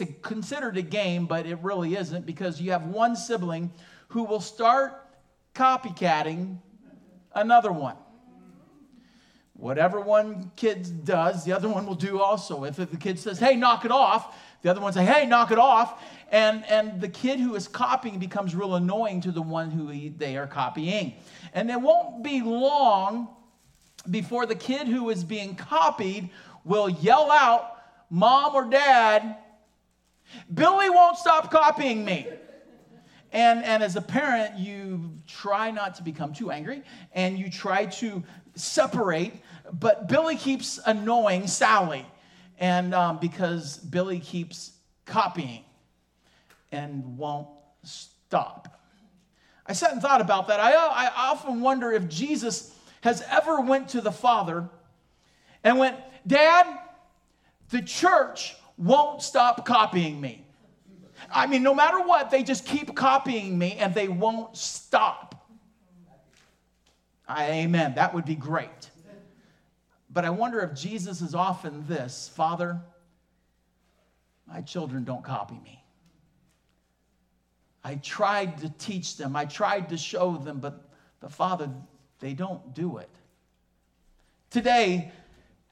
It's considered a game, but it really isn't, because you have one sibling who will start copycatting another one. Whatever one kid does, the other one will do also. If the kid says, hey, knock it off, the other one says, hey, knock it off. And the kid who is copying becomes real annoying to the one who they are copying. And it won't be long before the kid who is being copied will yell out, Mom or Dad, Billy won't stop copying me. And as a parent, you try not to become too angry, and you try to separate, but Billy keeps annoying Sally, and because Billy keeps copying and won't stop. I sat and thought about that. I often wonder if Jesus has ever went to the Father and went, Dad, the church won't stop copying me. I mean, no matter what, they just keep copying me and they won't stop. Amen. That would be great. But I wonder if Jesus is often this, Father, my children don't copy me. I tried to teach them. I tried to show them, but Father, they don't do it. Today,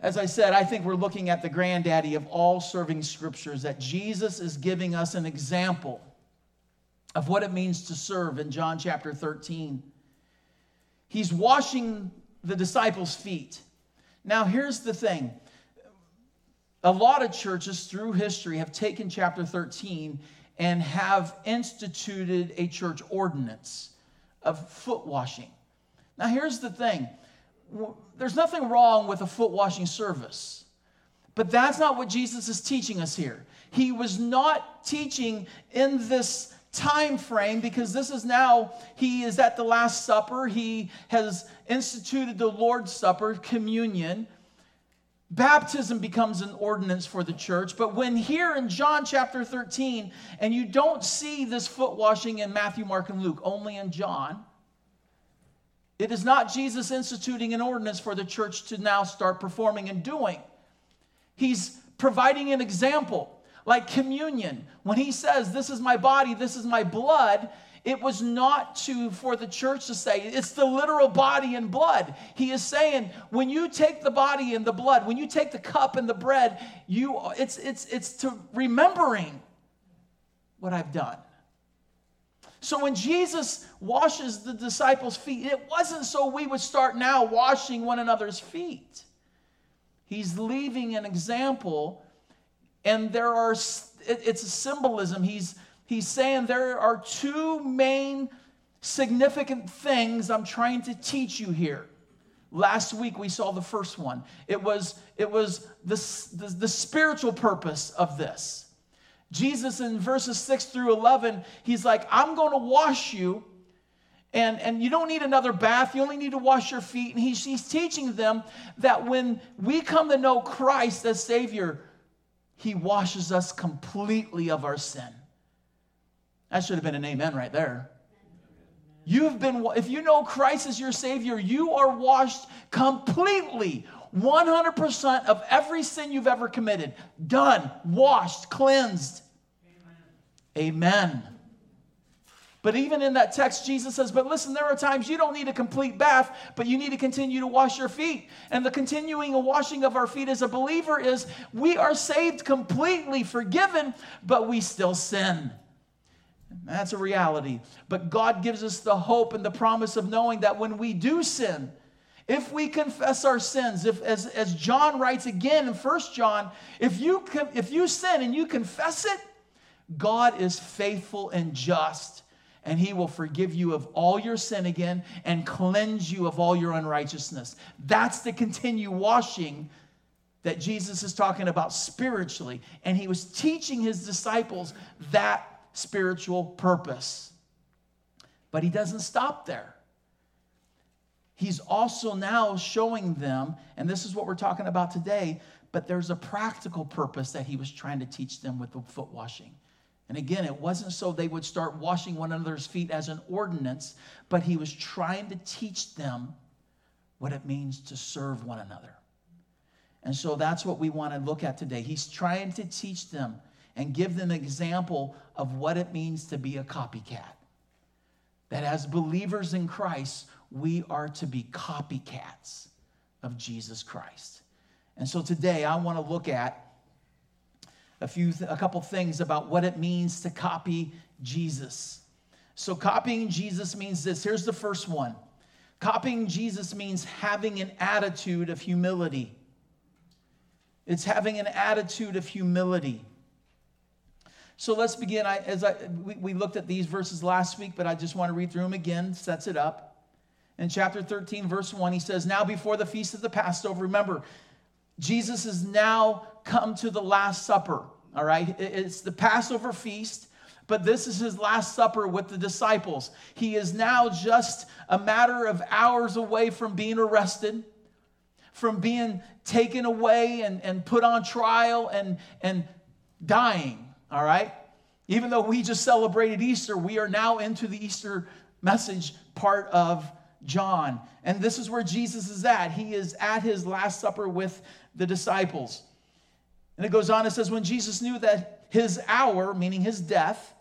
as I said, I think we're looking at the granddaddy of all serving scriptures, that Jesus is giving us an example of what it means to serve in John chapter 13. He's washing the disciples' feet. Now, here's the thing. A lot of churches through history have taken chapter 13 and have instituted a church ordinance of foot washing. Now, here's the thing. There's nothing wrong with a foot washing service, but that's not what Jesus is teaching us here. He was not teaching in this time frame, because this is now, he is at the Last Supper. He has instituted the Lord's Supper, communion. Baptism becomes an ordinance for the church. But when here in John chapter 13, and you don't see this foot washing in Matthew, Mark, and Luke, only in John, it is not Jesus instituting an ordinance for the church to now start performing and doing. He's providing an example, like communion. When he says, this is my body, this is my blood, it was not for the church to say, it's the literal body and blood. He is saying, when you take the body and the blood, when you take the cup and the bread, it's to remembering what I've done. So when Jesus washes the disciples' feet, it wasn't so we would start now washing one another's feet. He's leaving an example, and it's a symbolism. He's saying there are two main significant things I'm trying to teach you here. Last week we saw the first one. It was the spiritual purpose of this. Jesus, in verses 6 through 11, he's like, I'm going to wash you, and you don't need another bath. You only need to wash your feet. And he's teaching them that when we come to know Christ as Savior, he washes us completely of our sin. That should have been an amen right there. If you know Christ as your Savior, you are washed completely, 100% of every sin you've ever committed. Done, washed, cleansed. Amen. But even in that text, Jesus says, but listen, there are times you don't need a complete bath, but you need to continue to wash your feet. And the continuing washing of our feet as a believer is we are saved, completely forgiven, but we still sin. That's a reality. But God gives us the hope and the promise of knowing that when we do sin, if we confess our sins, as John writes again in 1 John, if you sin and you confess it, God is faithful and just, and he will forgive you of all your sin again and cleanse you of all your unrighteousness. That's the continued washing that Jesus is talking about spiritually, and he was teaching his disciples that spiritual purpose. But he doesn't stop there. He's also now showing them, and this is what we're talking about today, but there's a practical purpose that he was trying to teach them with the foot washing. And again, it wasn't so they would start washing one another's feet as an ordinance, but he was trying to teach them what it means to serve one another. And so that's what we want to look at today. He's trying to teach them, and give them an example of what it means to be a copycat. That as believers in Christ, we are to be copycats of Jesus Christ. And so today I want to look at a couple things about what it means to copy Jesus. So copying Jesus means this. Here's the first one. Copying Jesus means having an attitude of humility. It's having an attitude of humility. So let's begin. We looked at these verses last week, but I just want to read through them again. Sets it up. In chapter 13, verse 1, he says, "Now before the feast of the Passover," remember, Jesus has now come to the Last Supper, all right? It's the Passover feast, but this is his Last Supper with the disciples. He is now just a matter of hours away from being arrested, from being taken away and put on trial and dying, all right? Even though we just celebrated Easter, we are now into the Easter message part of John. And this is where Jesus is at. He is at his Last Supper with the disciples. And it goes on, it says, "When Jesus knew that his hour," meaning his death,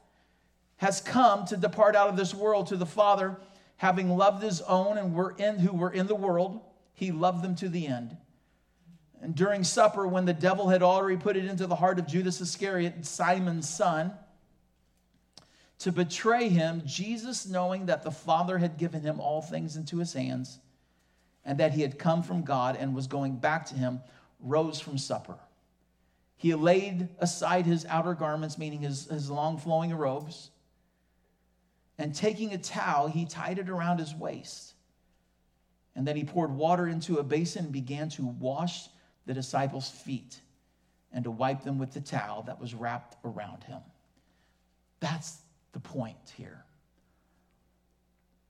"has come to depart out of this world to the Father, having loved his own who were in the world, he loved them to the end. And during supper, when the devil had already put it into the heart of Judas Iscariot, Simon's son, to betray him, Jesus, knowing that the Father had given him all things into his hands, and that he had come from God and was going back to him, rose from supper. He laid aside his outer garments," meaning his long flowing robes, "and taking a towel, he tied it around his waist. And then he poured water into a basin and began to wash the disciples' feet and to wipe them with the towel that was wrapped around him." That's the point here.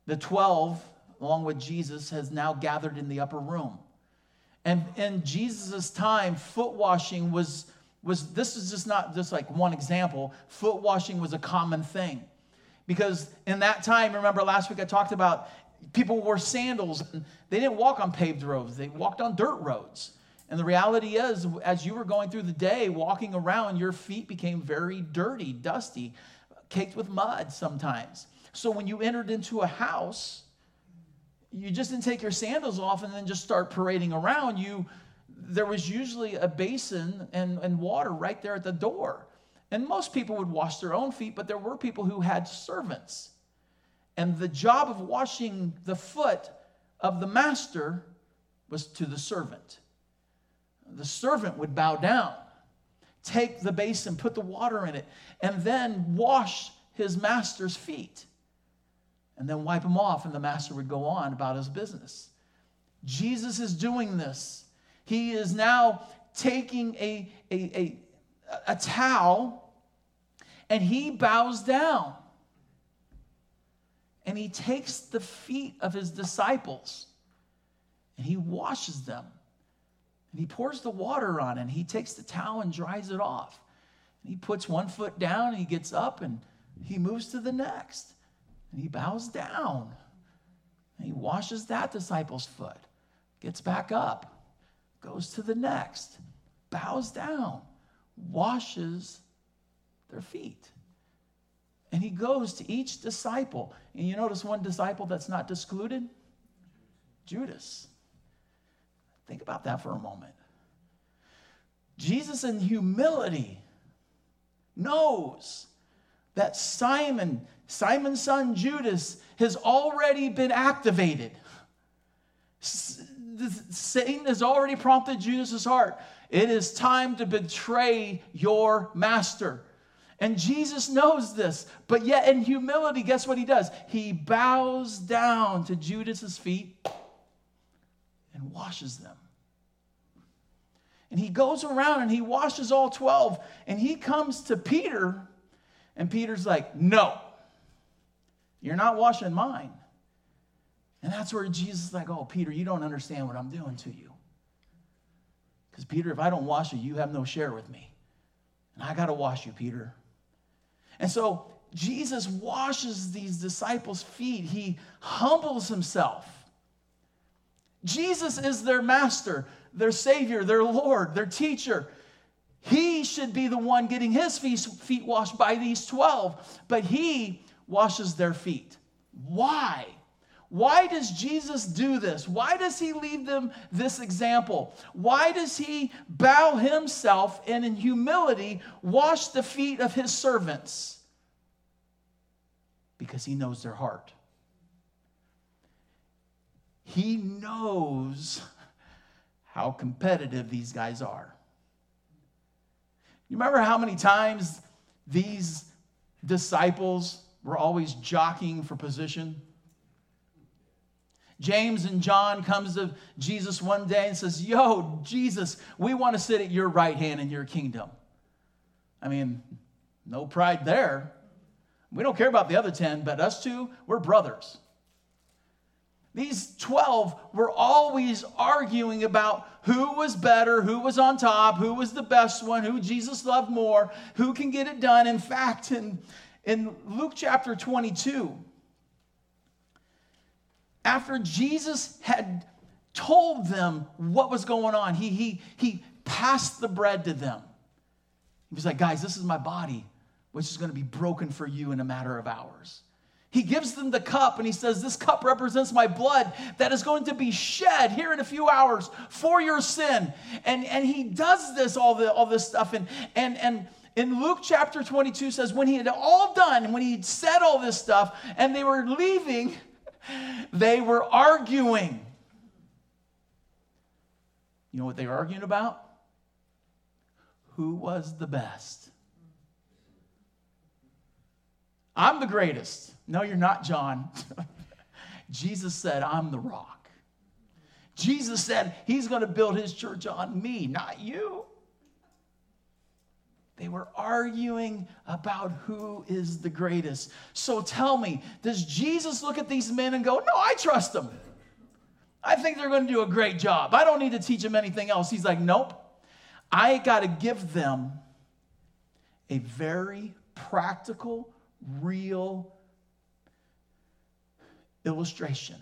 The 12, along with Jesus, has now gathered in the upper room. And in Jesus' time, foot washing was this is just not just like one example. Foot washing was a common thing. Because in that time, remember last week I talked about people wore sandals. And they didn't walk on paved roads. They walked on dirt roads. And the reality is, as you were going through the day, walking around, your feet became very dirty, dusty, caked with mud sometimes. So when you entered into a house, you just didn't take your sandals off and then just start parading around. There was usually a basin and water right there at the door. And most people would wash their own feet, but there were people who had servants. And the job of washing the foot of the master was to the servant. The servant would bow down, take the basin, put the water in it, and then wash his master's feet. And then wipe them off, and the master would go on about his business. Jesus is doing this. He is now taking a towel, and he bows down. And he takes the feet of his disciples, and he washes them. And he pours the water on it, and he takes the towel and dries it off. And he puts one foot down, and he gets up, and he moves to the next. And he bows down. And he washes that disciple's foot. Gets back up. Goes to the next. Bows down. Washes their feet. And he goes to each disciple. And you notice one disciple that's not excluded? Judas. Think about that for a moment. Jesus in humility knows that Simon's son Judas has already been activated. Satan has already prompted Judas' heart. It is time to betray your master. And Jesus knows this. But yet in humility, guess what he does? He bows down to Judas' feet and washes them. And he goes around and he washes all 12. And he comes to Peter. And Peter's like, "No. You're not washing mine." And that's where Jesus is like, "Oh, Peter, you don't understand what I'm doing to you. Because, Peter, if I don't wash you, you have no share with me. And I got to wash you, Peter." And so Jesus washes these disciples' feet. He humbles himself. Jesus is their master, their savior, their Lord, their teacher. He should be the one getting his feet washed by these 12, but he washes their feet. Why? Why does Jesus do this? Why does he leave them this example? Why does he bow himself and in humility wash the feet of his servants? Because he knows their heart. He knows how competitive these guys are. You remember how many times these disciples were always jockeying for position? James and John comes to Jesus one day and says, "Yo, Jesus, we want to sit at your right hand in your kingdom." I mean, no pride there. We don't care about the other 10, but us two, we're brothers. These 12 were always arguing about who was better, who was on top, who was the best one, who Jesus loved more, who can get it done. In fact, in Luke chapter 22, after Jesus had told them what was going on, he passed the bread to them. He was like, "Guys, this is my body, which is going to be broken for you in a matter of hours." He gives them the cup and he says, "This cup represents my blood that is going to be shed here in a few hours for your sin." And he does this, all this stuff. And in Luke chapter 22 says, when he had all done, and when he had said all this stuff and they were leaving, they were arguing. You know what they were arguing about? Who was the best? "I'm the greatest." "No, you're not, John." Jesus said, "I'm the rock." Jesus said, "He's going to build his church on me, not you." They were arguing about who is the greatest. So tell me, does Jesus look at these men and go, "No, I trust them. I think they're going to do a great job. I don't need to teach them anything else"? He's like, "Nope. I got to give them a very practical, real illustration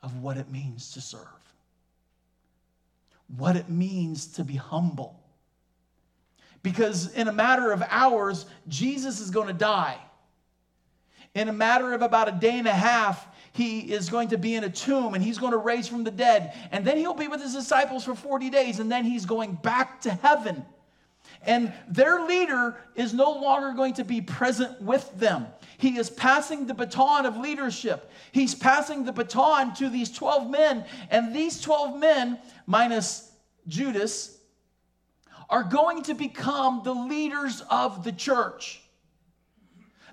of what it means to serve, what it means to be humble." Because in a matter of hours, Jesus is going to die. In a matter of about a day and a half, he is going to be in a tomb and he's going to raise from the dead. And then he'll be with his disciples for 40 days and then he's going back to heaven. And their leader is no longer going to be present with them. He is passing the baton of leadership. He's passing the baton to these 12 men. And these 12 men, minus Judas, are going to become the leaders of the church.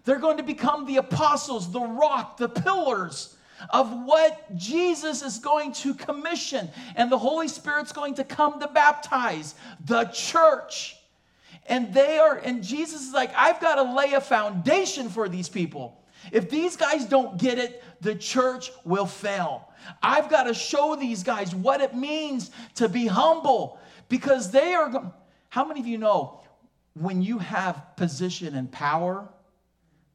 They're going to become the apostles, the rock, the pillars of what Jesus is going to commission. And the Holy Spirit's going to come to baptize the church. And Jesus is like, "I've got to lay a foundation for these people. If these guys don't get it, the church will fail. I've got to show these guys what it means to be humble." Because they are, how many of you know, when you have position and power,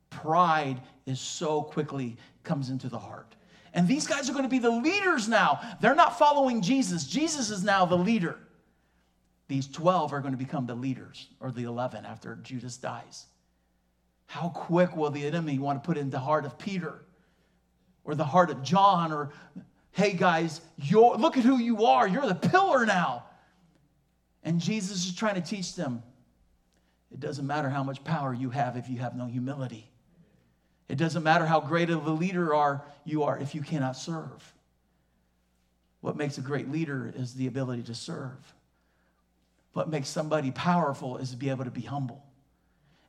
pride is so quickly comes into the heart. And these guys are going to be the leaders now. They're not following Jesus. Jesus is now the leader. These 12 are going to become the leaders, or the 11 after Judas dies. How quick will the enemy want to put in the heart of Peter or the heart of John, or, "Hey guys, look at who you are. You're the pillar now." And Jesus is trying to teach them, it doesn't matter how much power you have if you have no humility. It doesn't matter how great of a leader you are if you cannot serve. What makes a great leader is the ability to serve. What makes somebody powerful is to be able to be humble.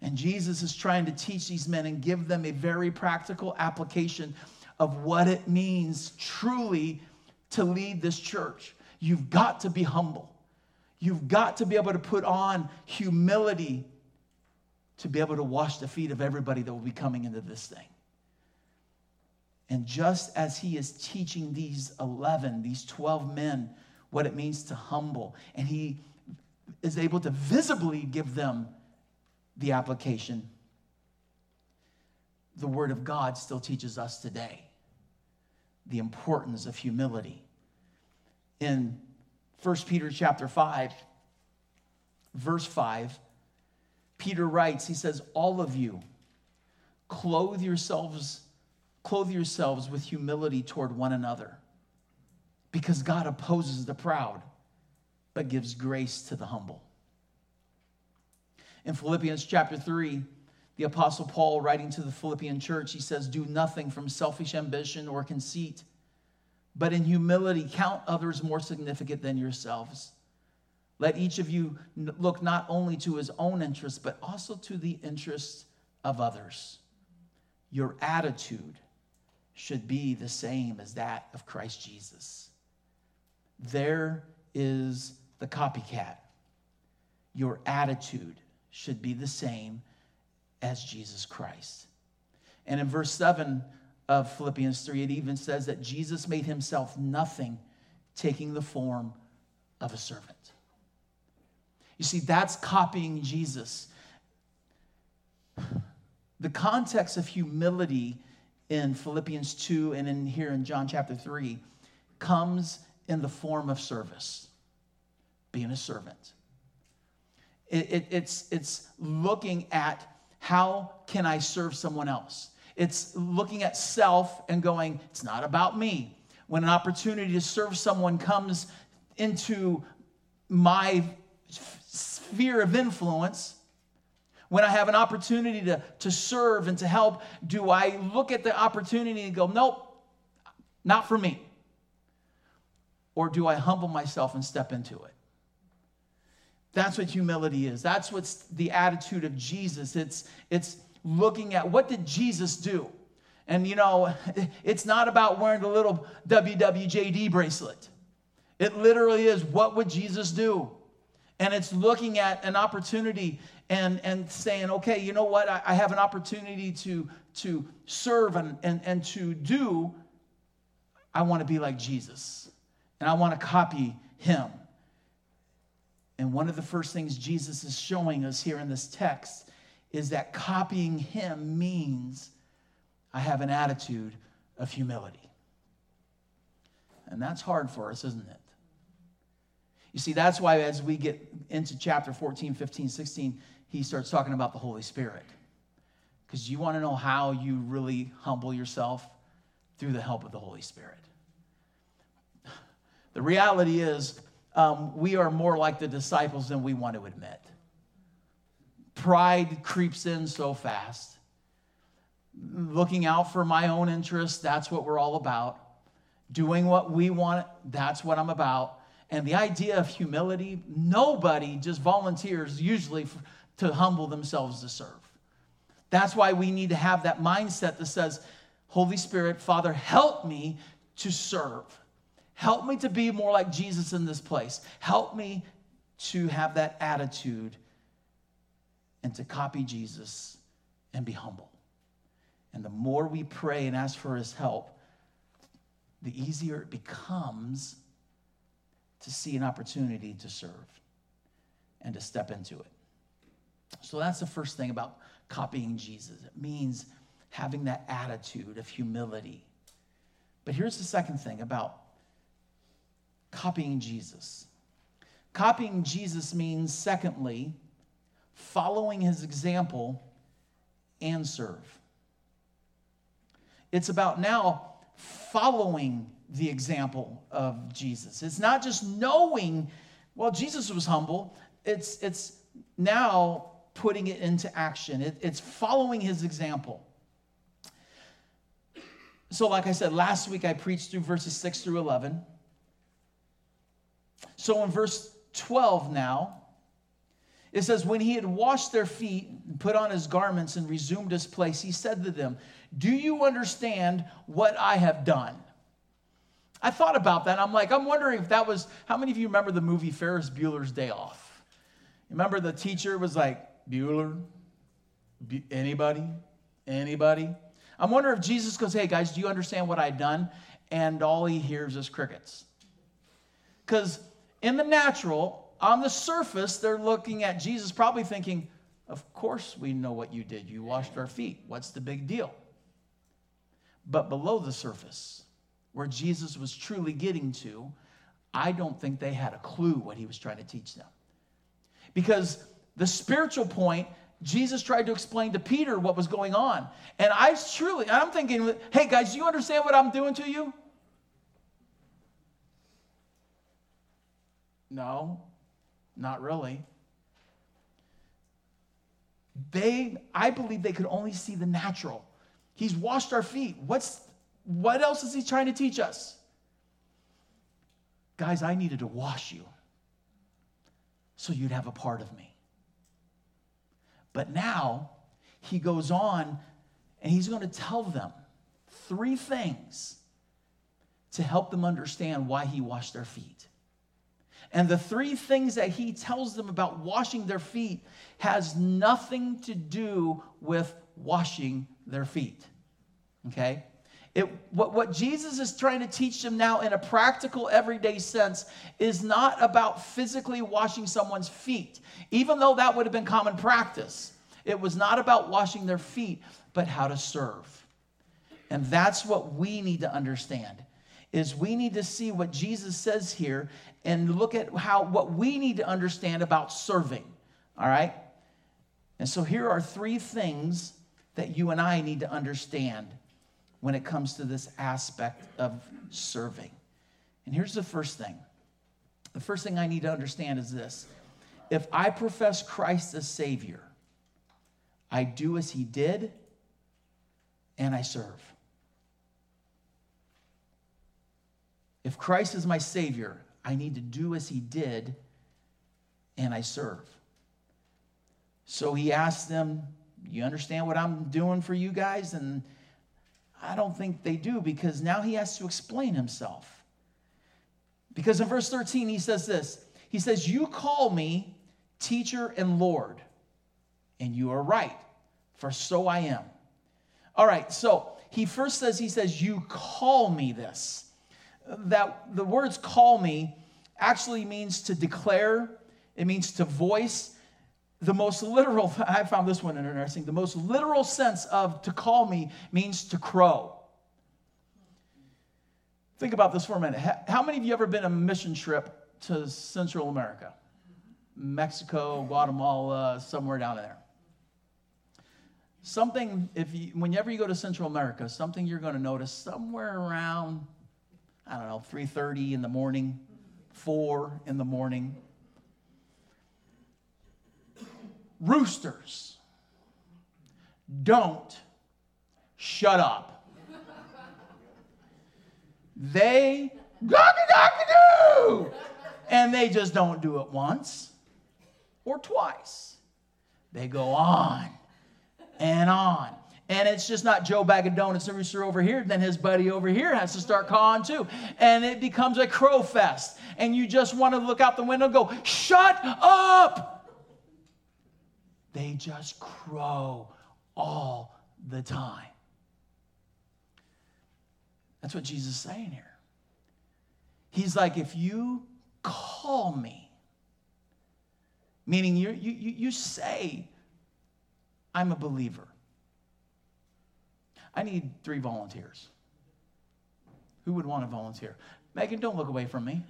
And Jesus is trying to teach these men and give them a very practical application of what it means truly to lead this church. You've got to be humble. You've got to be able to put on humility to be able to wash the feet of everybody that will be coming into this thing. And just as he is teaching these 11, these 12 men, what it means to humble, and he is able to visibly give them the application, the Word of God still teaches us today the importance of humility. In 1 Peter chapter 5, verse 5, Peter writes, he says, all of you, clothe yourselves with humility toward one another, because God opposes the proud, but gives grace to the humble. In Philippians chapter 3, the Apostle Paul, writing to the Philippian church, he says, do nothing from selfish ambition or conceit, but in humility count others more significant than yourselves. Let each of you look not only to his own interests, but also to the interests of others. Your attitude should be the same as that of Christ Jesus. There is the copycat. Your attitude should be the same as Jesus Christ. And in verse 7 of Philippians 3, it even says that Jesus made himself nothing, taking the form of a servant. You see, that's copying Jesus. The context of humility in Philippians 2 and in here in John chapter 3 comes in the form of service, being a servant. It's looking at how can I serve someone else? It's looking at self and going, it's not about me. When an opportunity to serve someone comes into my sphere of influence, when I have an opportunity to serve and to help, do I look at the opportunity and go, nope, not for me? Or do I humble myself and step into it? That's what humility is. That's what's the attitude of Jesus. It's looking at what did Jesus do? And, you know, it's not about wearing the little WWJD bracelet. It literally is, what would Jesus do? And it's looking at an opportunity and saying, okay, you know what? I have an opportunity to serve and to do. I want to be like Jesus. And I want to copy him. And one of the first things Jesus is showing us here in this text is that copying him means I have an attitude of humility. And that's hard for us, isn't it? You see, that's why as we get into chapter 14, 15, 16, he starts talking about the Holy Spirit. Because you want to know how you really humble yourself? Through the help of the Holy Spirit. The reality is, we are more like the disciples than we want to admit. Pride creeps in so fast. Looking out for my own interests, that's what we're all about. Doing what we want, that's what I'm about. And the idea of humility, nobody just volunteers usually to humble themselves to serve. That's why we need to have that mindset that says, Holy Spirit, Father, help me to serve. Help me to be more like Jesus in this place. Help me to have that attitude and to copy Jesus and be humble. And the more we pray and ask for his help, the easier it becomes to see an opportunity to serve and to step into it. So that's the first thing about copying Jesus. It means having that attitude of humility. But here's the second thing about copying Jesus. Copying Jesus means, secondly, following his example and serve. It's about now following the example of Jesus. It's not just knowing, well, Jesus was humble. It's now putting it into action. It's following his example. So like I said, last week I preached through verses 6 through 11. So in verse 12 now, it says, when he had washed their feet, and put on his garments, and resumed his place, he said to them, do you understand what I have done? I thought about that. I'm wondering if that was, how many of you remember the movie Ferris Bueller's Day Off? Remember the teacher was like, Bueller? Anybody? Anybody? I'm wondering if Jesus goes, hey guys, do you understand what I've done? And all he hears is crickets. Because in the natural, on the surface, they're looking at Jesus probably thinking, of course we know what you did. You washed our feet. What's the big deal? But below the surface, where Jesus was truly getting to, I don't think they had a clue what he was trying to teach them. Because the spiritual point, Jesus tried to explain to Peter what was going on. And I'm thinking, hey guys, do you understand what I'm doing to you? No, not really. I believe they could only see the natural. He's washed our feet. What else is he trying to teach us? Guys, I needed to wash you so you'd have a part of me. But now he goes on and he's going to tell them three things to help them understand why he washed their feet. And the three things that he tells them about washing their feet has nothing to do with washing their feet, okay? What Jesus is trying to teach them now in a practical, everyday sense is not about physically washing someone's feet, even though that would have been common practice. It was not about washing their feet, but how to serve. And that's what we need to understand. Is we need to see what Jesus says here and look at what we need to understand about serving, all right? And so here are three things that you and I need to understand when it comes to this aspect of serving. And here's the first thing. The first thing I need to understand is this. If I profess Christ as Savior, I do as he did and I serve. If Christ is my Savior, I need to do as he did, and I serve. So he asked them, you understand what I'm doing for you guys? And I don't think they do, because now he has to explain himself. Because in verse 13, he says this. He says, you call me teacher and Lord, and you are right, for so I am. All right, so he says, you call me this. That the words call me actually means to declare. It means to voice. The most literal, I found this one interesting. The most literal sense of to call me means to crow. Think about this for a minute. How many of you ever been on a mission trip to Central America? Mexico, Guatemala, somewhere down there. Whenever you go to Central America, something you're going to notice somewhere around, 3:30 in the morning, 4 in the morning. Roosters don't shut up. They gawky-gawky-doo! And they just don't do it once or twice. They go on and on. And it's just not Joe Bag of Donuts and Rooster over here. Then his buddy over here has to start calling too. And it becomes a crow fest. And you just want to look out the window and go, shut up! They just crow all the time. That's what Jesus is saying here. He's like, if you call me, meaning you say, I'm a believer. I need 3 volunteers. Who would want to volunteer? Megan, don't look away from me,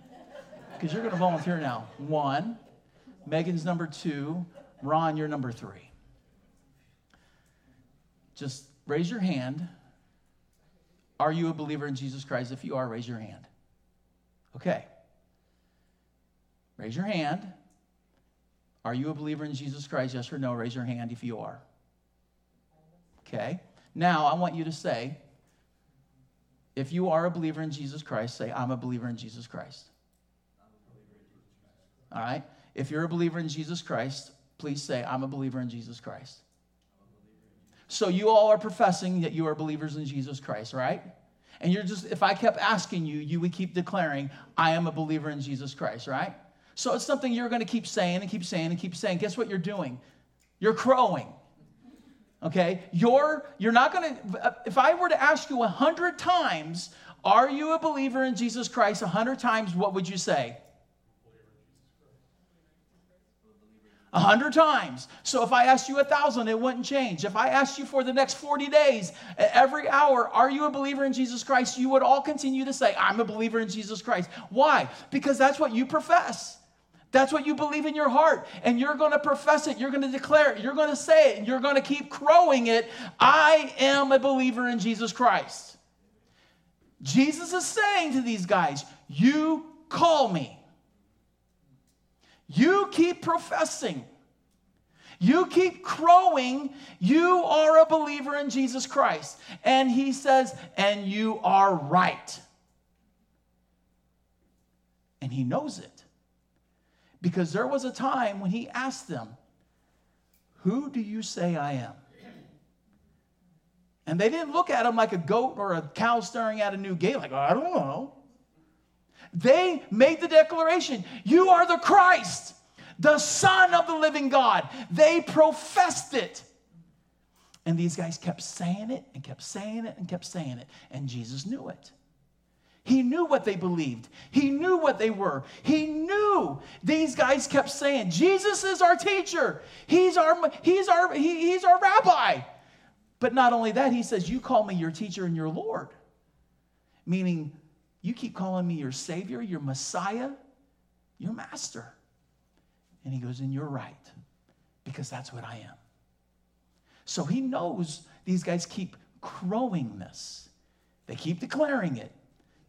because you're going to volunteer now. 1, Megan's number 2, Ron, you're number 3. Just raise your hand. Are you a believer in Jesus Christ? If you are, raise your hand. Okay. Raise your hand. Are you a believer in Jesus Christ? Yes or no? Raise your hand if you are. Okay. Now, I want you to say, if you are a believer in Jesus Christ, say, I'm a believer in Jesus Christ. All right? If you're a believer in Jesus Christ, please say, I'm a believer in Jesus Christ. So you all are professing that you are believers in Jesus Christ, right? And if I kept asking you, you would keep declaring, I am a believer in Jesus Christ, right? So it's something you're going to keep saying and keep saying and keep saying. Guess what you're doing? You're crowing. Okay, you're not going to, if I were to ask you 100 times, are you a believer in Jesus Christ? 100 times, what would you say? 100 times. So if I asked you 1,000, it wouldn't change. If I asked you for the next 40 days, every hour, are you a believer in Jesus Christ? You would all continue to say, I'm a believer in Jesus Christ. Why? Because that's what you profess. That's what you believe in your heart, and you're going to profess it, you're going to declare it, you're going to say it, and you're going to keep crowing it. I am a believer in Jesus Christ. Jesus is saying to these guys, you call me. You keep professing. You keep crowing. You are a believer in Jesus Christ. And he says, and you are right. And he knows it. Because there was a time when he asked them, who do you say I am? And they didn't look at him like a goat or a cow staring at a new gate, like, I don't know. They made the declaration, you are the Christ, the Son of the living God. They professed it. And these guys kept saying it and kept saying it and kept saying it. And Jesus knew it. He knew what they believed. He knew what they were. He knew. These guys kept saying, Jesus is our teacher. He's our rabbi. But not only that, he says, you call me your teacher and your Lord. Meaning, you keep calling me your Savior, your Messiah, your Master. And he goes, and you're right, because that's what I am. So he knows these guys keep crowing this. They keep declaring it.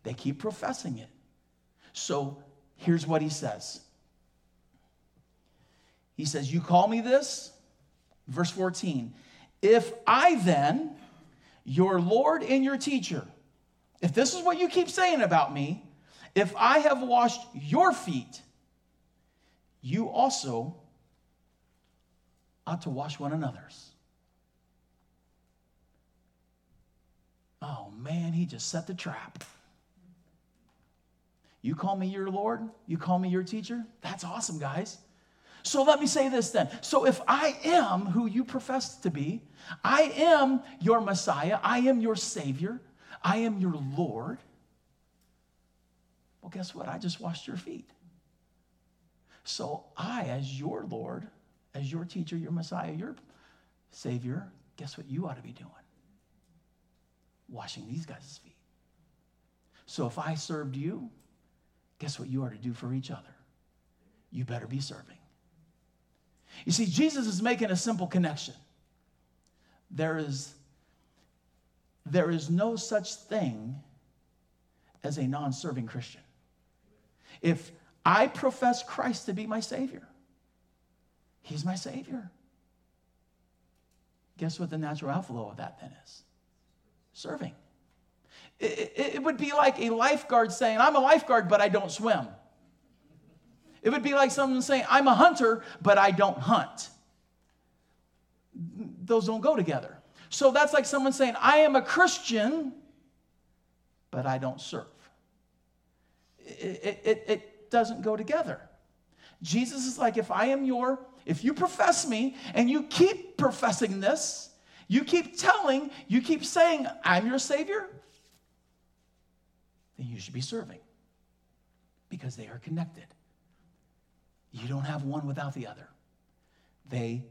They keep professing it. So here's what he says. He says, you call me this? Verse 14. If I then, your Lord and your teacher, if this is what you keep saying about me, if I have washed your feet, you also ought to wash one another's. Oh man, he just set the trap. You call me your Lord? You call me your teacher? That's awesome, guys. So let me say this then. So if I am who you profess to be, I am your Messiah, I am your Savior, I am your Lord, well, guess what? I just washed your feet. So I, as your Lord, as your teacher, your Messiah, your Savior, guess what you ought to be doing? Washing these guys' feet. So if I served you, guess what you are to do for each other? You better be serving. You see, Jesus is making a simple connection. There is no such thing as a non-serving Christian. If I profess Christ to be my Savior, he's my Savior. Guess what the natural outflow of that then is? Serving. It would be like a lifeguard saying, I'm a lifeguard, but I don't swim. It would be like someone saying, I'm a hunter, but I don't hunt. Those don't go together. So that's like someone saying, I am a Christian, but I don't serve. It doesn't go together. Jesus is like, if you profess me, and you keep professing this, you keep saying, I'm your Savior, then you should be serving because they are connected. You don't have one without the other. They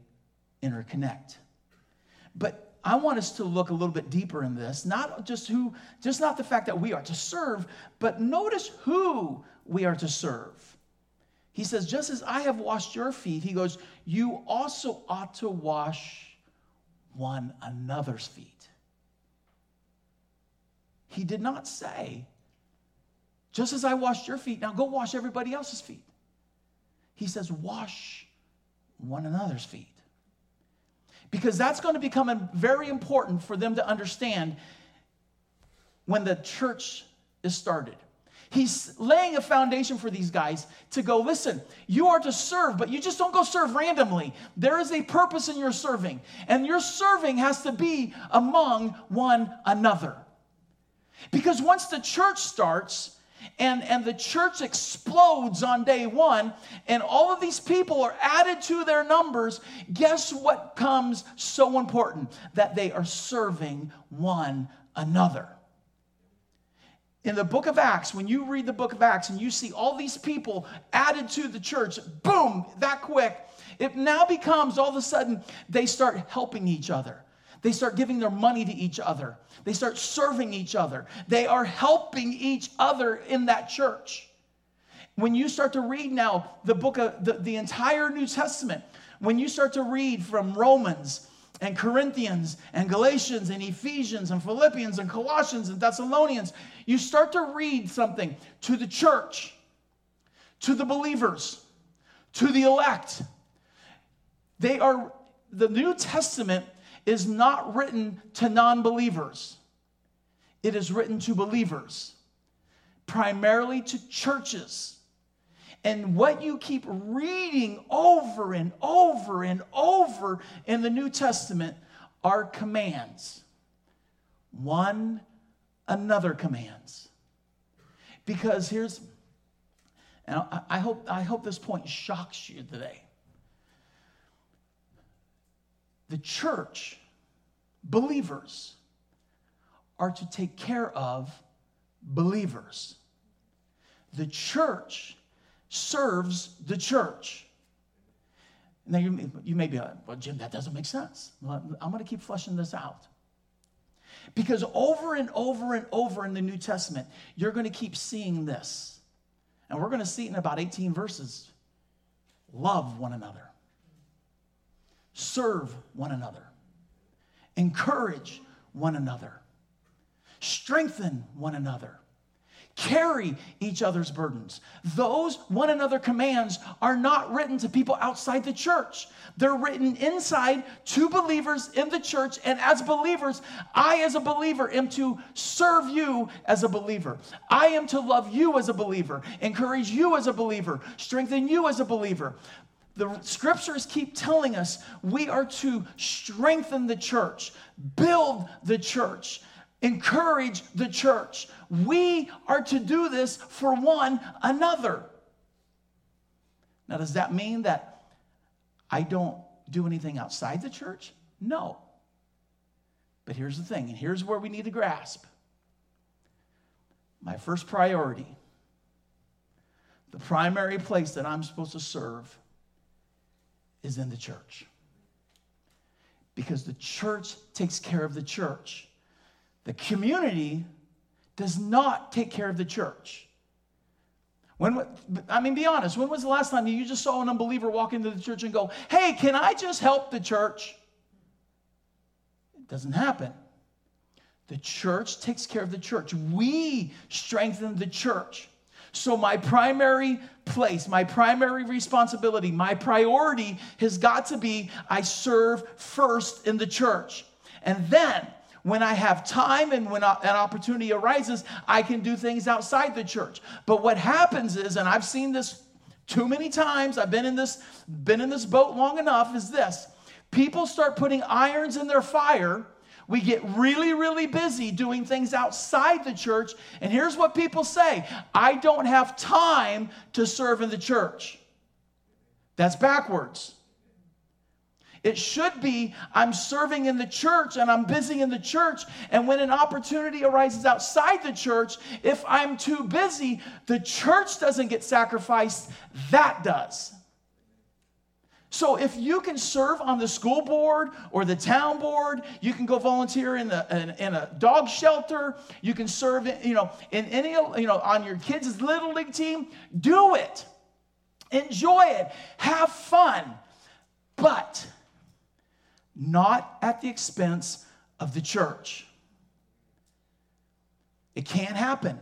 interconnect. But I want us to look a little bit deeper in this, not the fact that we are to serve, but notice who we are to serve. He says, just as I have washed your feet, he goes, you also ought to wash one another's feet. He did not say, just as I washed your feet, now go wash everybody else's feet. He says, wash one another's feet. Because that's going to become very important for them to understand when the church is started. He's laying a foundation for these guys to go, listen, you are to serve, but you just don't go serve randomly. There is a purpose in your serving, and your serving has to be among one another. Because once the church starts and the church explodes on day one and all of these people are added to their numbers, guess what comes so important? That they are serving one another. In the book of Acts, when you read the book of Acts and you see all these people added to the church, boom, that quick, it now becomes all of a sudden they start helping each other. They start giving their money to each other. They start serving each other. They are helping each other in that church. When you start to read now the book of the entire New Testament, when you start to read from Romans and Corinthians and Galatians and Ephesians and Philippians and Colossians and Thessalonians, you start to read something to the church, to the believers, to the elect. The New Testament is not written to non-believers. It is written to believers, primarily to churches. And what you keep reading over and over and over in the New Testament are commands. One another commands. Because here's, and I hope this point shocks you today. The church, believers, are to take care of believers. The church serves the church. Now you may be like, well, Jim, that doesn't make sense. I'm going to keep fleshing this out. Because over and over and over in the New Testament, you're going to keep seeing this. And we're going to see it in about 18 verses. Love one another. Serve one another. Encourage one another. Strengthen one another. Carry each other's burdens. Those one another commands are not written to people outside the church. They're written inside to believers in the church. And as believers, I as a believer am to serve you as a believer. I am to love you as a believer, encourage you as a believer, strengthen you as a believer. The scriptures keep telling us we are to strengthen the church, build the church, encourage the church. We are to do this for one another. Now, does that mean that I don't do anything outside the church? No. But here's the thing, and here's where we need to grasp. My first priority, the primary place that I'm supposed to serve, is in the church. Because the church takes care of the church. The community does not take care of the church. Be honest, when was the last time you just saw an unbeliever walk into the church and go, hey, can I just help the church? It doesn't happen. The church takes care of the church. We strengthen the church. So my primary place, my primary responsibility, my priority has got to be I serve first in the church. And then when I have time and when an opportunity arises, I can do things outside the church. But what happens is, and I've seen this too many times, I've been in this boat long enough, is this. People start putting irons in their fire. We get really, really busy doing things outside the church. And here's what people say. I don't have time to serve in the church. That's backwards. It should be I'm serving in the church and I'm busy in the church. And when an opportunity arises outside the church, if I'm too busy, the church doesn't get sacrificed. That does. So if you can serve on the school board or the town board, you can go volunteer in a dog shelter. You can serve, in any, on your kids' little league team. Do it, enjoy it, have fun, but not at the expense of the church. It can't happen.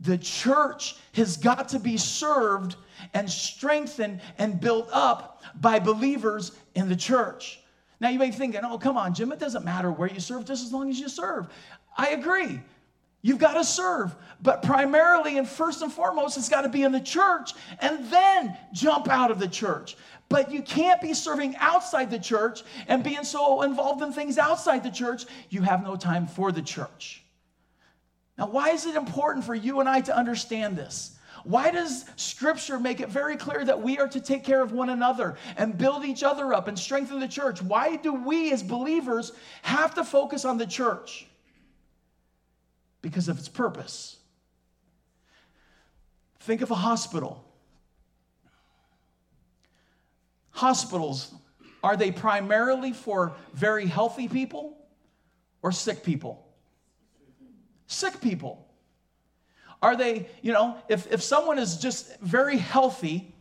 The church has got to be served and strengthened and built up by believers in the church. Now you may be thinking, oh, come on, Jim, it doesn't matter where you serve, just as long as you serve. I agree. You've got to serve. But primarily and first and foremost, it's got to be in the church and then jump out of the church. But you can't be serving outside the church and being so involved in things outside the church, you have no time for the church. Now, why is it important for you and I to understand this? Why does Scripture make it very clear that we are to take care of one another and build each other up and strengthen the church? Why do we as believers have to focus on the church? Because of its purpose. Think of a hospital. Hospitals, are they primarily for very healthy people or sick people? Sick people. Are they, you know, if someone is just very healthy,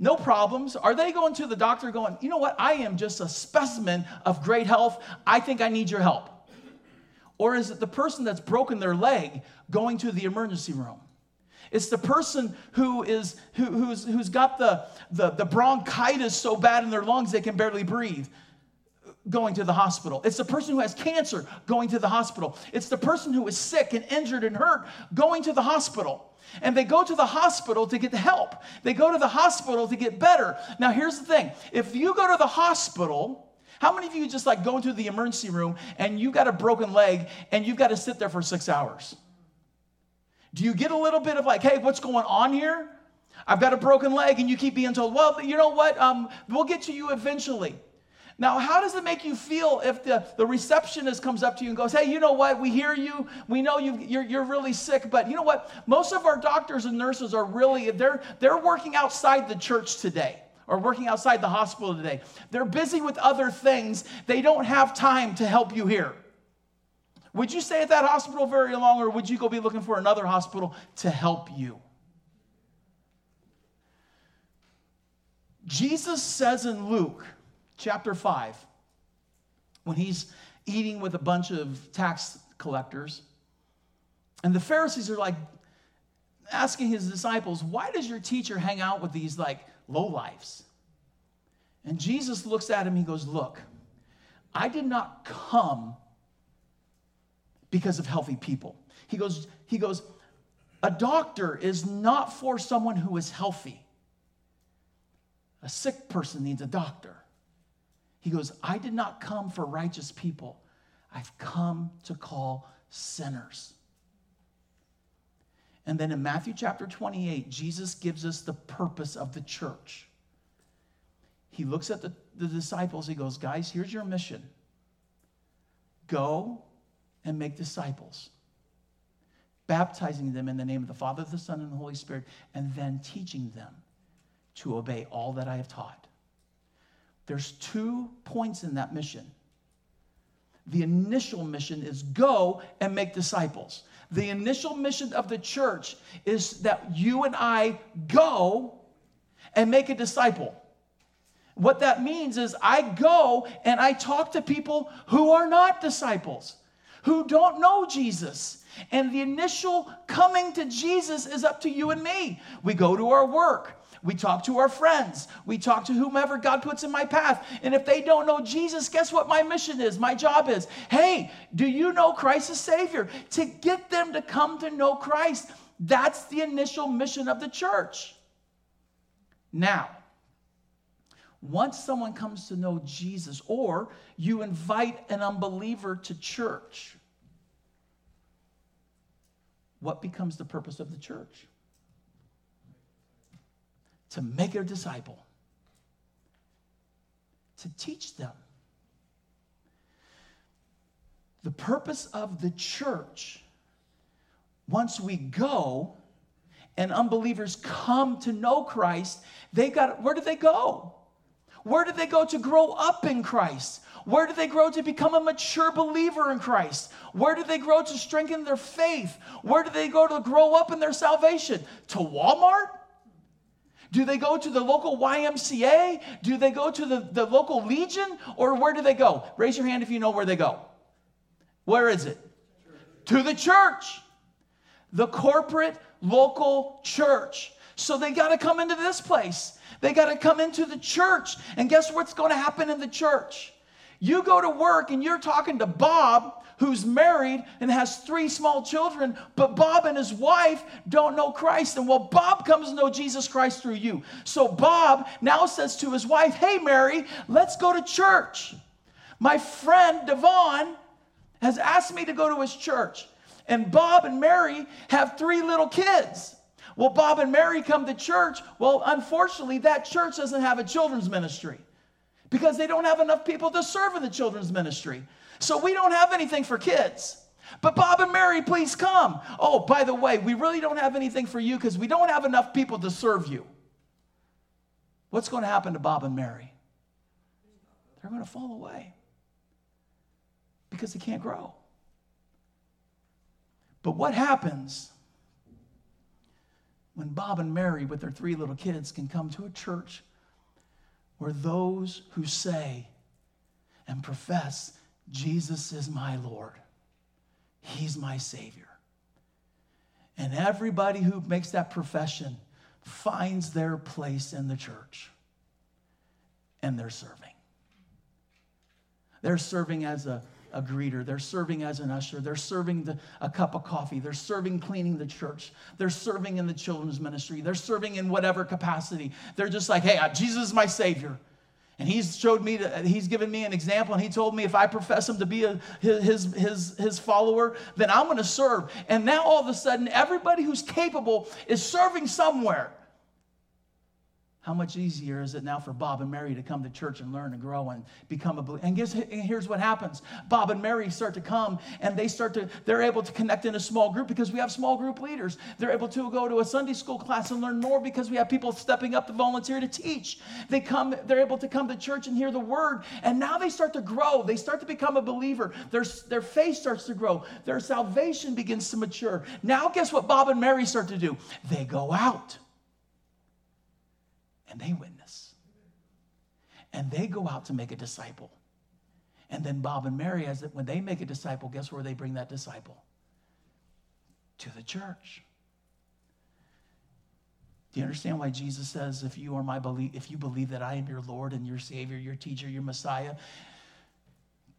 no problems, are they going to the doctor going, you know what, I am just a specimen of great health. I think I need your help. Or is it the person that's broken their leg going to the emergency room? It's the person who's got the bronchitis so bad in their lungs they can barely breathe, going to the hospital. It's the person who has cancer going to the hospital. It's the person who is sick and injured and hurt going to the hospital. And they go to the hospital to get help. They go to the hospital to get better. Now, here's the thing. If you go to the hospital, how many of you just like go into the emergency room and you've got a broken leg and you've got to sit there for 6 hours? Do you get a little bit of like, hey, what's going on here? I've got a broken leg, and you keep being told, well, you know what? We'll get to you eventually. Now, how does it make you feel if the receptionist comes up to you and goes, hey, you know what? We hear you. We know you're really sick, but you know what? Most of our doctors and nurses are really, they're working outside the church today or working outside the hospital today. They're busy with other things. They don't have time to help you here. Would you stay at that hospital very long, or would you go be looking for another hospital to help you? Jesus says in Luke chapter 5, when he's eating with a bunch of tax collectors, and the Pharisees are like asking his disciples, why does your teacher hang out with these like lowlifes? And Jesus looks at him, he goes, look, I did not come because of healthy people. He goes, a doctor is not for someone who is healthy. A sick person needs a doctor. He goes, I did not come for righteous people. I've come to call sinners. And then in Matthew chapter 28, Jesus gives us the purpose of the church. He looks at the disciples. He goes, guys, here's your mission. Go and make disciples, baptizing them in the name of the Father, the Son, and the Holy Spirit, and then teaching them to obey all that I have taught. There's 2 points in that mission. The initial mission is go and make disciples. The initial mission of the church is that you and I go and make a disciple. What that means is I go and I talk to people who are not disciples, who don't know Jesus. And the initial coming to Jesus is up to you and me. We go to our work. We talk to our friends. We talk to whomever God puts in my path. And if they don't know Jesus, guess what my mission is? My job is, hey, do you know Christ as Savior? To get them to come to know Christ. That's the initial mission of the church. Now, once someone comes to know Jesus, or you invite an unbeliever to church, what becomes the purpose of the church? To make a disciple, to teach them. The purpose of the church, once we go and unbelievers come to know Christ, where do they go? Where do they go to grow up in Christ? Where do they grow to become a mature believer in Christ? Where do they grow to strengthen their faith? Where do they go to grow up in their salvation? To Walmart? Do they go to the local YMCA? Do they go to the local Legion? Or where do they go? Raise your hand if you know where they go. Where is it? Church. To the church. The corporate local church. So they got to come into this place. They got to come into the church. And guess what's going to happen in the church? You go to work and you're talking to Bob, who's married and has 3 small children, but Bob and his wife don't know Christ. And well, Bob comes to know Jesus Christ through you. So Bob now says to his wife, hey, Mary, let's go to church. My friend Devon has asked me to go to his church. And Bob and Mary have 3 little kids. Well, Bob and Mary come to church. Well, unfortunately, that church doesn't have a children's ministry because they don't have enough people to serve in the children's ministry. So we don't have anything for kids. But Bob and Mary, please come. Oh, by the way, we really don't have anything for you because we don't have enough people to serve you. What's going to happen to Bob and Mary? They're going to fall away because they can't grow. But what happens when Bob and Mary with their 3 little kids can come to a church where those who say and profess Jesus is my Lord, he's my Savior. And everybody who makes that profession finds their place in the church. And they're serving. They're serving as a greeter. They're serving as an usher. They're serving a cup of coffee. They're serving cleaning the church. They're serving in the children's ministry. They're serving in whatever capacity. They're just like, hey, Jesus is my Savior. And he's given me an example, and he told me if I profess him to be his follower, then I'm going to serve. And now all of a sudden, everybody who's capable is serving somewhere. How much easier is it now for Bob and Mary to come to church and learn and grow and become a believer? And here's what happens. Bob and Mary start to come, and they're able to connect in a small group because we have small group leaders. They're able to go to a Sunday school class and learn more because we have people stepping up to volunteer to teach. They're able to come to church and hear the word, and now they start to grow. They start to become a believer. Their faith starts to grow. Their salvation begins to mature. Now guess what Bob and Mary start to do? They go out. And they witness. And they go out to make a disciple. And then Bob and Mary, when they make a disciple, guess where they bring that disciple? To the church. Do you understand why Jesus says, if you believe that I am your Lord and your Savior, your teacher, your Messiah,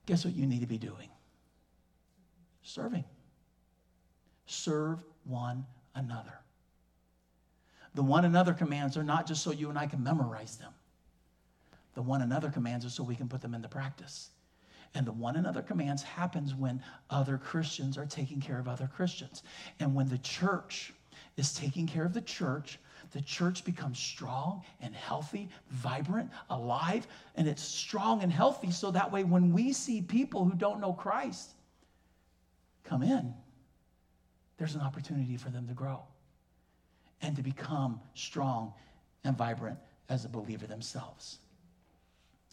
guess what you need to be doing? Serving. Serve one another. The one another commands are not just so you and I can memorize them. The one another commands are so we can put them into practice. And the one another commands happens when other Christians are taking care of other Christians. And when the church is taking care of the church becomes strong and healthy, vibrant, alive, and it's strong and healthy so that way when we see people who don't know Christ come in, there's an opportunity for them to grow and to become strong and vibrant as a believer themselves.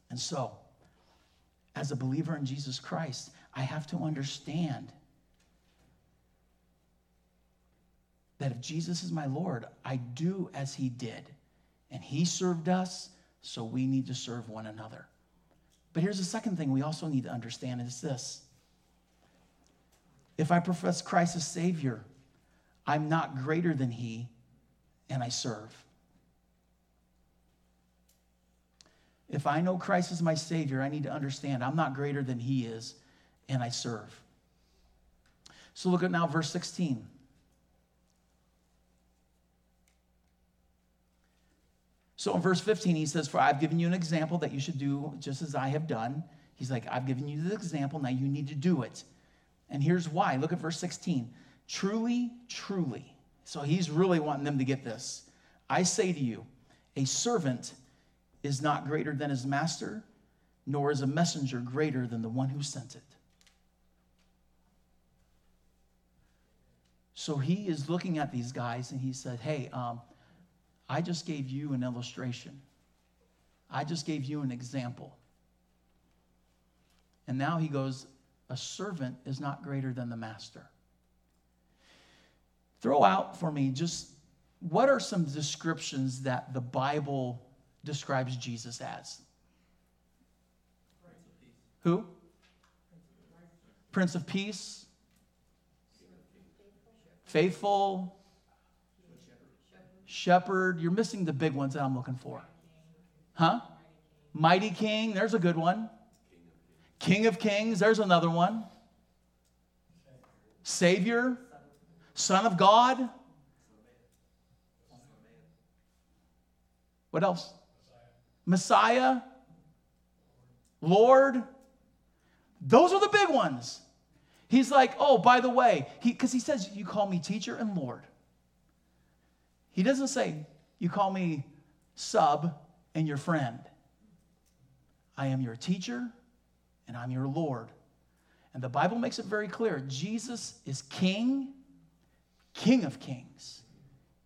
And so, as a believer in Jesus Christ, I have to understand that if Jesus is my Lord, I do as he did. And he served us, so we need to serve one another. But here's the second thing we also need to understand, and it's this. If I profess Christ as Savior, I'm not greater than he, and I serve. If I know Christ is my Savior, I need to understand I'm not greater than he is, and I serve. So look at now verse 16. So in verse 15, he says, for I've given you an example that you should do just as I have done. He's like, I've given you the example, now you need to do it. And here's why. Look at verse 16. Truly, truly. So he's really wanting them to get this. I say to you, a servant is not greater than his master, nor is a messenger greater than the one who sent it. So he is looking at these guys and he said, hey, I just gave you an illustration. I just gave you an example. And now he goes, a servant is not greater than the master. Throw out for me just what are some descriptions that the Bible describes Jesus as? Prince of Peace. Who? Prince of Peace. Faithful. Shepherd. You're missing the big ones that I'm looking for. Huh? Mighty King. There's a good one. King of Kings. There's another one. Savior. Son of God. What else? Messiah. Lord. Those are the big ones. He's like, oh, by the way, because he says, you call me teacher and Lord. He doesn't say, you call me sub and your friend. I am your teacher and I'm your Lord. And the Bible makes it very clear. Jesus is King of Kings.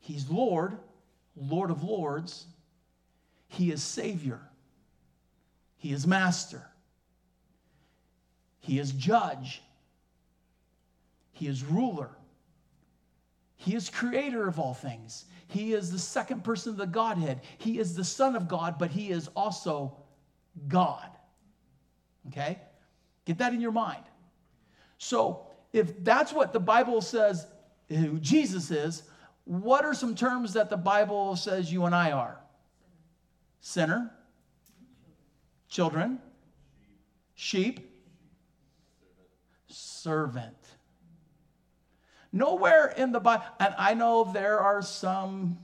He's Lord, Lord of Lords. He is Savior. He is Master. He is Judge. He is Ruler. He is creator of all things. He is the second person of the Godhead. He is the Son of God, but he is also God. Okay? Get that in your mind. So if that's what the Bible says who Jesus is, what are some terms that the Bible says you and I are? Sinner, children, sheep, servant. Nowhere in the Bible, and I know there are some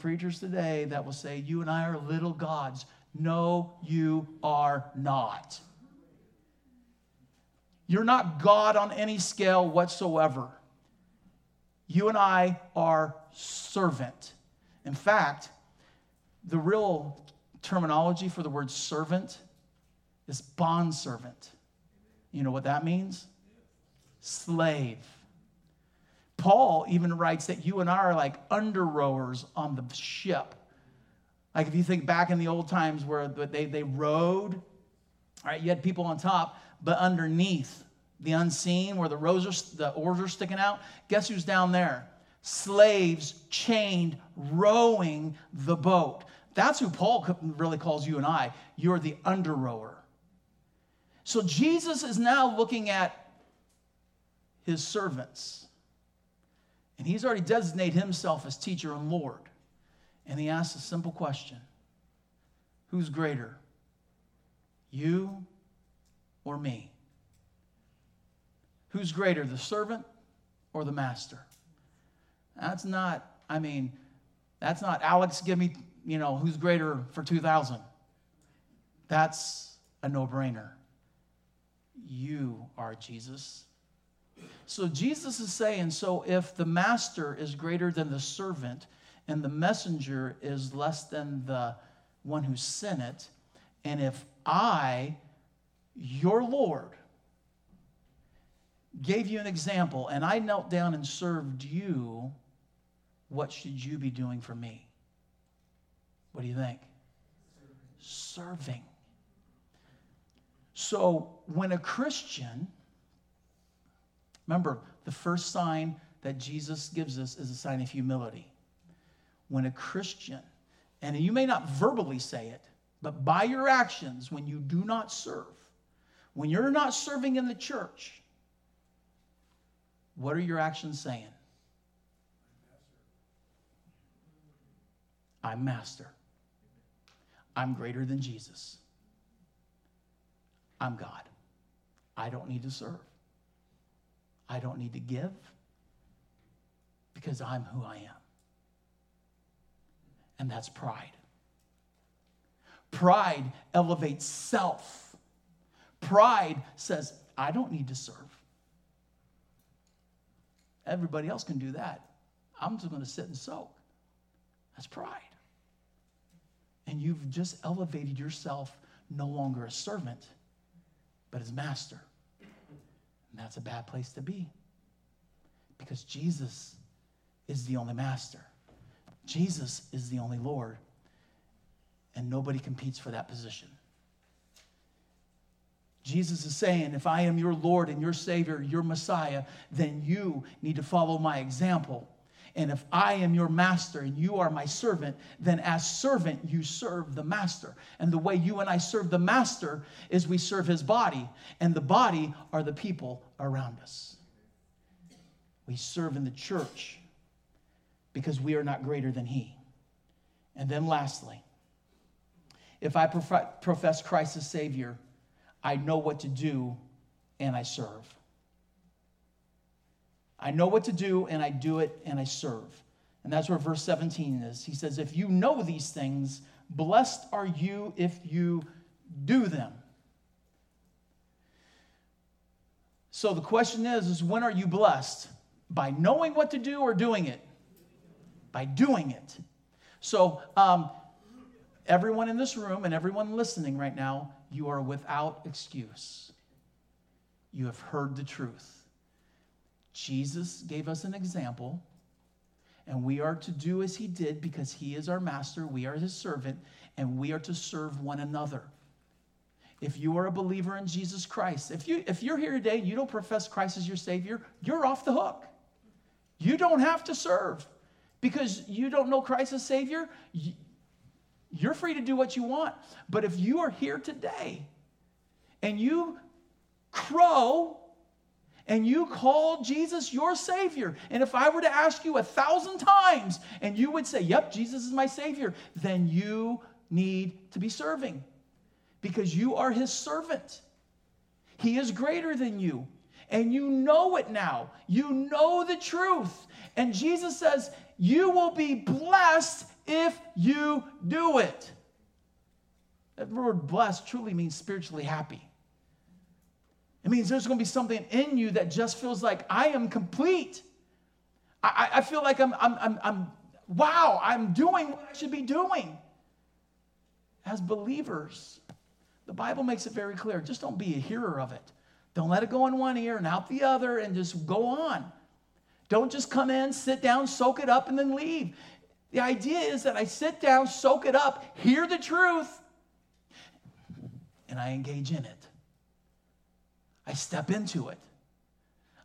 preachers today that will say, you and I are little gods. No, you are not. You're not God on any scale whatsoever. You and I are servant. In fact, the real terminology for the word servant is bondservant. You know what that means? Slave. Paul even writes that you and I are like under-rowers on the ship. Like if you think back in the old times where they rowed, all right, you had people on top, but underneath the unseen where the oars are sticking out, guess who's down there? Slaves chained, rowing the boat. That's who Paul really calls you and I. You're the under-rower. So Jesus is now looking at his servants. And he's already designated himself as teacher and Lord. And he asks a simple question. Who's greater? You or me? Who's greater, the servant or the master? That's not Alex, give me, who's greater for 2000. That's a no-brainer. You are Jesus. So Jesus is saying, so if the master is greater than the servant and the messenger is less than the one who sent it, and if I, your Lord, gave you an example and I knelt down and served you, what should you be doing for me? What do you think? Serving. So when a Christian... Remember, the first sign that Jesus gives us is a sign of humility. When a Christian, and you may not verbally say it, but by your actions, when you do not serve, when you're not serving in the church, what are your actions saying? I'm master. I'm greater than Jesus. I'm God. I don't need to serve. I don't need to give because I'm who I am. And that's pride. Pride elevates self. Pride says, I don't need to serve. Everybody else can do that. I'm just going to sit and soak. That's pride. And you've just elevated yourself no longer as servant, but as master. And that's a bad place to be because Jesus is the only master. Jesus is the only Lord, and nobody competes for that position. Jesus is saying, if I am your Lord and your Savior, your Messiah, then you need to follow my example. And if I am your master and you are my servant, then as servant, you serve the master. And the way you and I serve the master is we serve his body. And the body are the people around us. We serve in the church because we are not greater than he. And then lastly, if I profess Christ as Savior, I know what to do and I serve. I know what to do, and I do it, and I serve. And that's where verse 17 is. He says, if you know these things, blessed are you if you do them. So the question is when are you blessed? By knowing what to do or doing it? By doing it. So everyone in this room and everyone listening right now, you are without excuse. You have heard the truth. Jesus gave us an example, and we are to do as he did because he is our master, we are his servant, and we are to serve one another. If you are a believer in Jesus Christ, if you're here today and you don't profess Christ as your Savior, you're off the hook. You don't have to serve because you don't know Christ as Savior. You're free to do what you want. But if you are here today and you crow and you call Jesus your Savior, and if I were to ask you 1,000 times and you would say, yep, Jesus is my Savior, then you need to be serving because you are his servant. He is greater than you. And you know it now. You know the truth. And Jesus says, you will be blessed if you do it. That word blessed truly means spiritually happy. It means there's going to be something in you that just feels like, I am complete. I feel like I'm doing what I should be doing. As believers, the Bible makes it very clear. Just don't be a hearer of it. Don't let it go in one ear and out the other and just go on. Don't just come in, sit down, soak it up, and then leave. The idea is that I sit down, soak it up, hear the truth, and I engage in it. I step into it.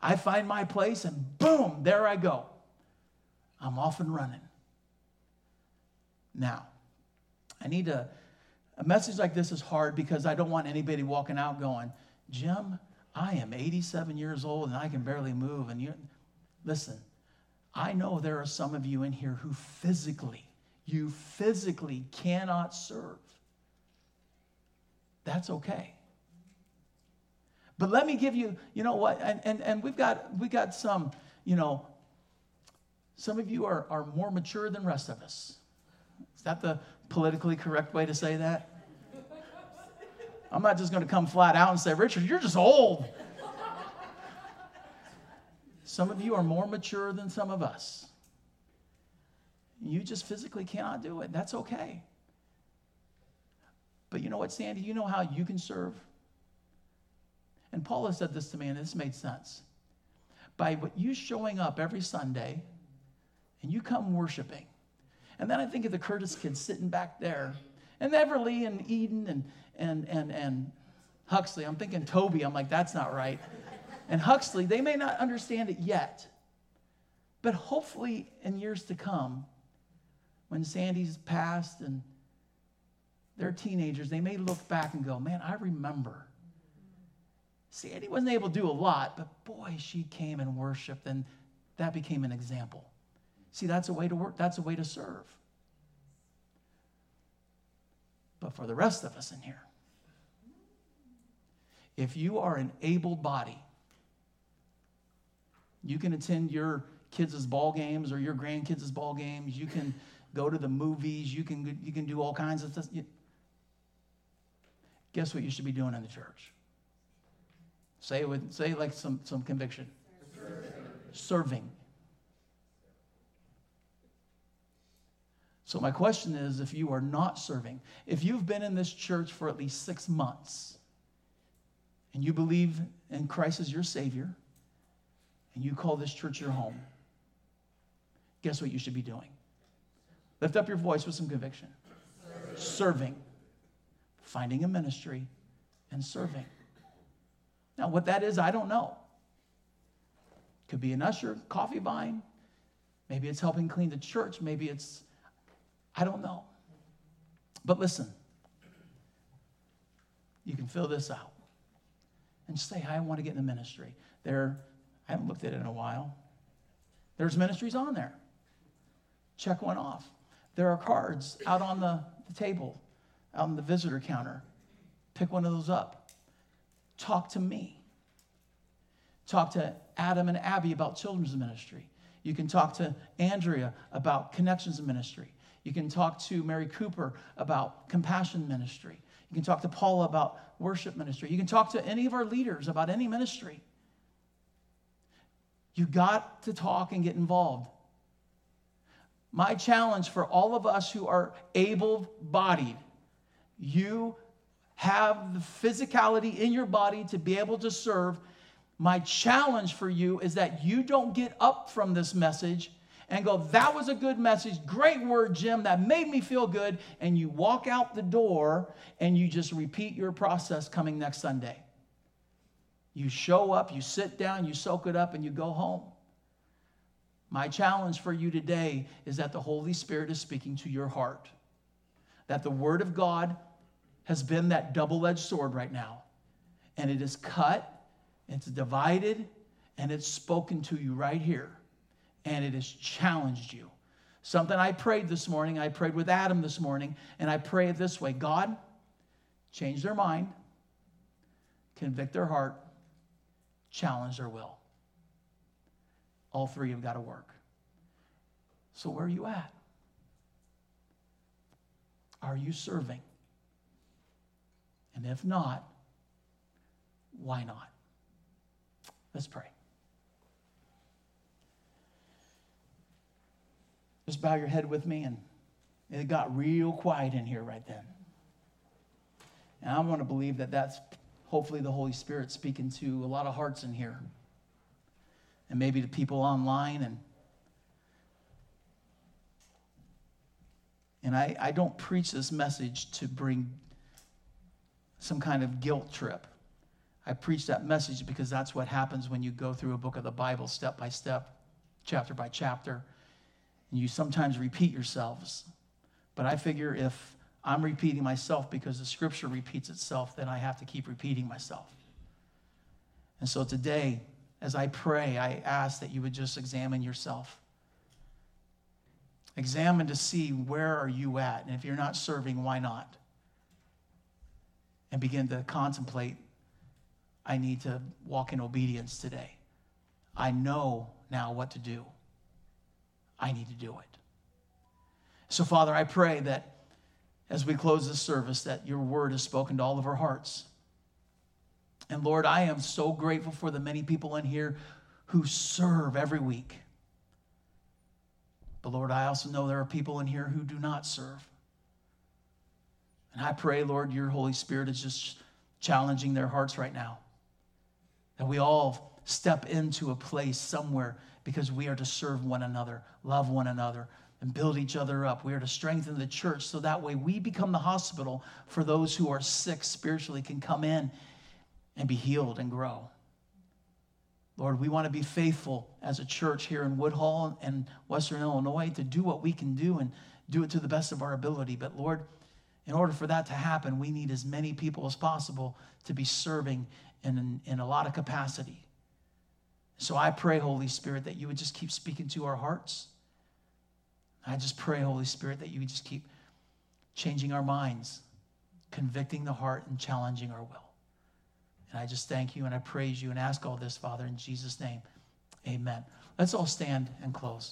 I find my place, and boom, there I go. I'm off and running. Now, I need to... A message like this is hard because I don't want anybody walking out going, Jim, I am 87 years old and I can barely move. And you listen, I know there are some of you in here who physically cannot serve. That's okay. But let me give you, you know what, and we've got some, you know, some of you are more mature than the rest of us. Is that the politically correct way to say that? I'm not just going to come flat out and say, Richard, you're just old. Some of you are more mature than some of us. You just physically cannot do it. That's okay. But you know what, Sandy? You know how you can serve? And Paul has said this to me, and this made sense. By you showing up every Sunday, and you come worshiping. And then I think of the Curtis kids sitting back there, and Everly and Eden and Huxley. I'm thinking Toby. I'm like, that's not right. And Huxley, they may not understand it yet. But hopefully in years to come, when Sandy's passed and they're teenagers, they may look back and go, man, I remember. Sandy wasn't able to do a lot, but boy, she came and worshiped, and that became an example. See, that's a way to work. That's a way to serve. But for the rest of us in here, if you are an able body, you can attend your kids' ball games or your grandkids' ball games. You can go to the movies. You can do all kinds of stuff. Guess what you should be doing in the church? Say it like some conviction. Serving. So my question is, if you are not serving, if you've been in this church for at least 6 months and you believe in Christ as your Savior and you call this church your home, guess what you should be doing? Lift up your voice with some conviction. Serving. Finding a ministry and serving. Now, what that is, I don't know. Could be an usher, coffee vine. Maybe it's helping clean the church. Maybe it's... I don't know. But listen, you can fill this out and say, I want to get in the ministry. I haven't looked at it in a while. There's ministries on there. Check one off. There are cards out on the table, out on the visitor counter. Pick one of those up. Talk to me. Talk to Adam and Abby about children's ministry. You can talk to Andrea about connections ministry. You can talk to Mary Cooper about compassion ministry. You can talk to Paula about worship ministry. You can talk to any of our leaders about any ministry. You got to talk and get involved. My challenge for all of us who are able-bodied, you have the physicality in your body to be able to serve. My challenge for you is that you don't get up from this message and go, that was a good message, great word, Jim, that made me feel good, and you walk out the door and you just repeat your process coming next Sunday. You show up, you sit down, you soak it up, and you go home. My challenge for you today is that the Holy Spirit is speaking to your heart. That the Word of God has been that double-edged sword right now. And it is cut, it's divided, and it's spoken to you right here. And it has challenged you. Something I prayed this morning, I prayed with Adam this morning, and I pray it this way. God, change their mind, convict their heart, challenge their will. All three have got to work. So where are you at? Are you serving? And if not, why not? Let's pray. Just bow your head with me, and it got real quiet in here right then. And I want to believe that that's hopefully the Holy Spirit speaking to a lot of hearts in here. And maybe to people online. And I don't preach this message to bring some kind of guilt trip. I preach that message because that's what happens when you go through a book of the Bible step by step, chapter by chapter. And you sometimes repeat yourselves. But I figure if I'm repeating myself because the scripture repeats itself, then I have to keep repeating myself. And so today, as I pray, I ask that you would just examine yourself. Examine to see where are you at. And if you're not serving, why not? And begin to contemplate, I need to walk in obedience today. I know now what to do. I need to do it. So, Father, I pray that as we close this service, that your word is spoken to all of our hearts. And Lord, I am so grateful for the many people in here who serve every week. But Lord, I also know there are people in here who do not serve. And I pray, Lord, your Holy Spirit is just challenging their hearts right now. That we all step into a place somewhere because we are to serve one another, love one another, and build each other up. We are to strengthen the church so that way we become the hospital for those who are sick spiritually can come in and be healed and grow. Lord, we want to be faithful as a church here in Woodhall and Western Illinois to do what we can do and do it to the best of our ability. But Lord, in order for that to happen, we need as many people as possible to be serving in a lot of capacity. So I pray, Holy Spirit, that you would just keep speaking to our hearts. I just pray, Holy Spirit, that you would just keep changing our minds, convicting the heart, and challenging our will. And I just thank you and I praise you and ask all this, Father, in Jesus' name. Amen. Let's all stand and close.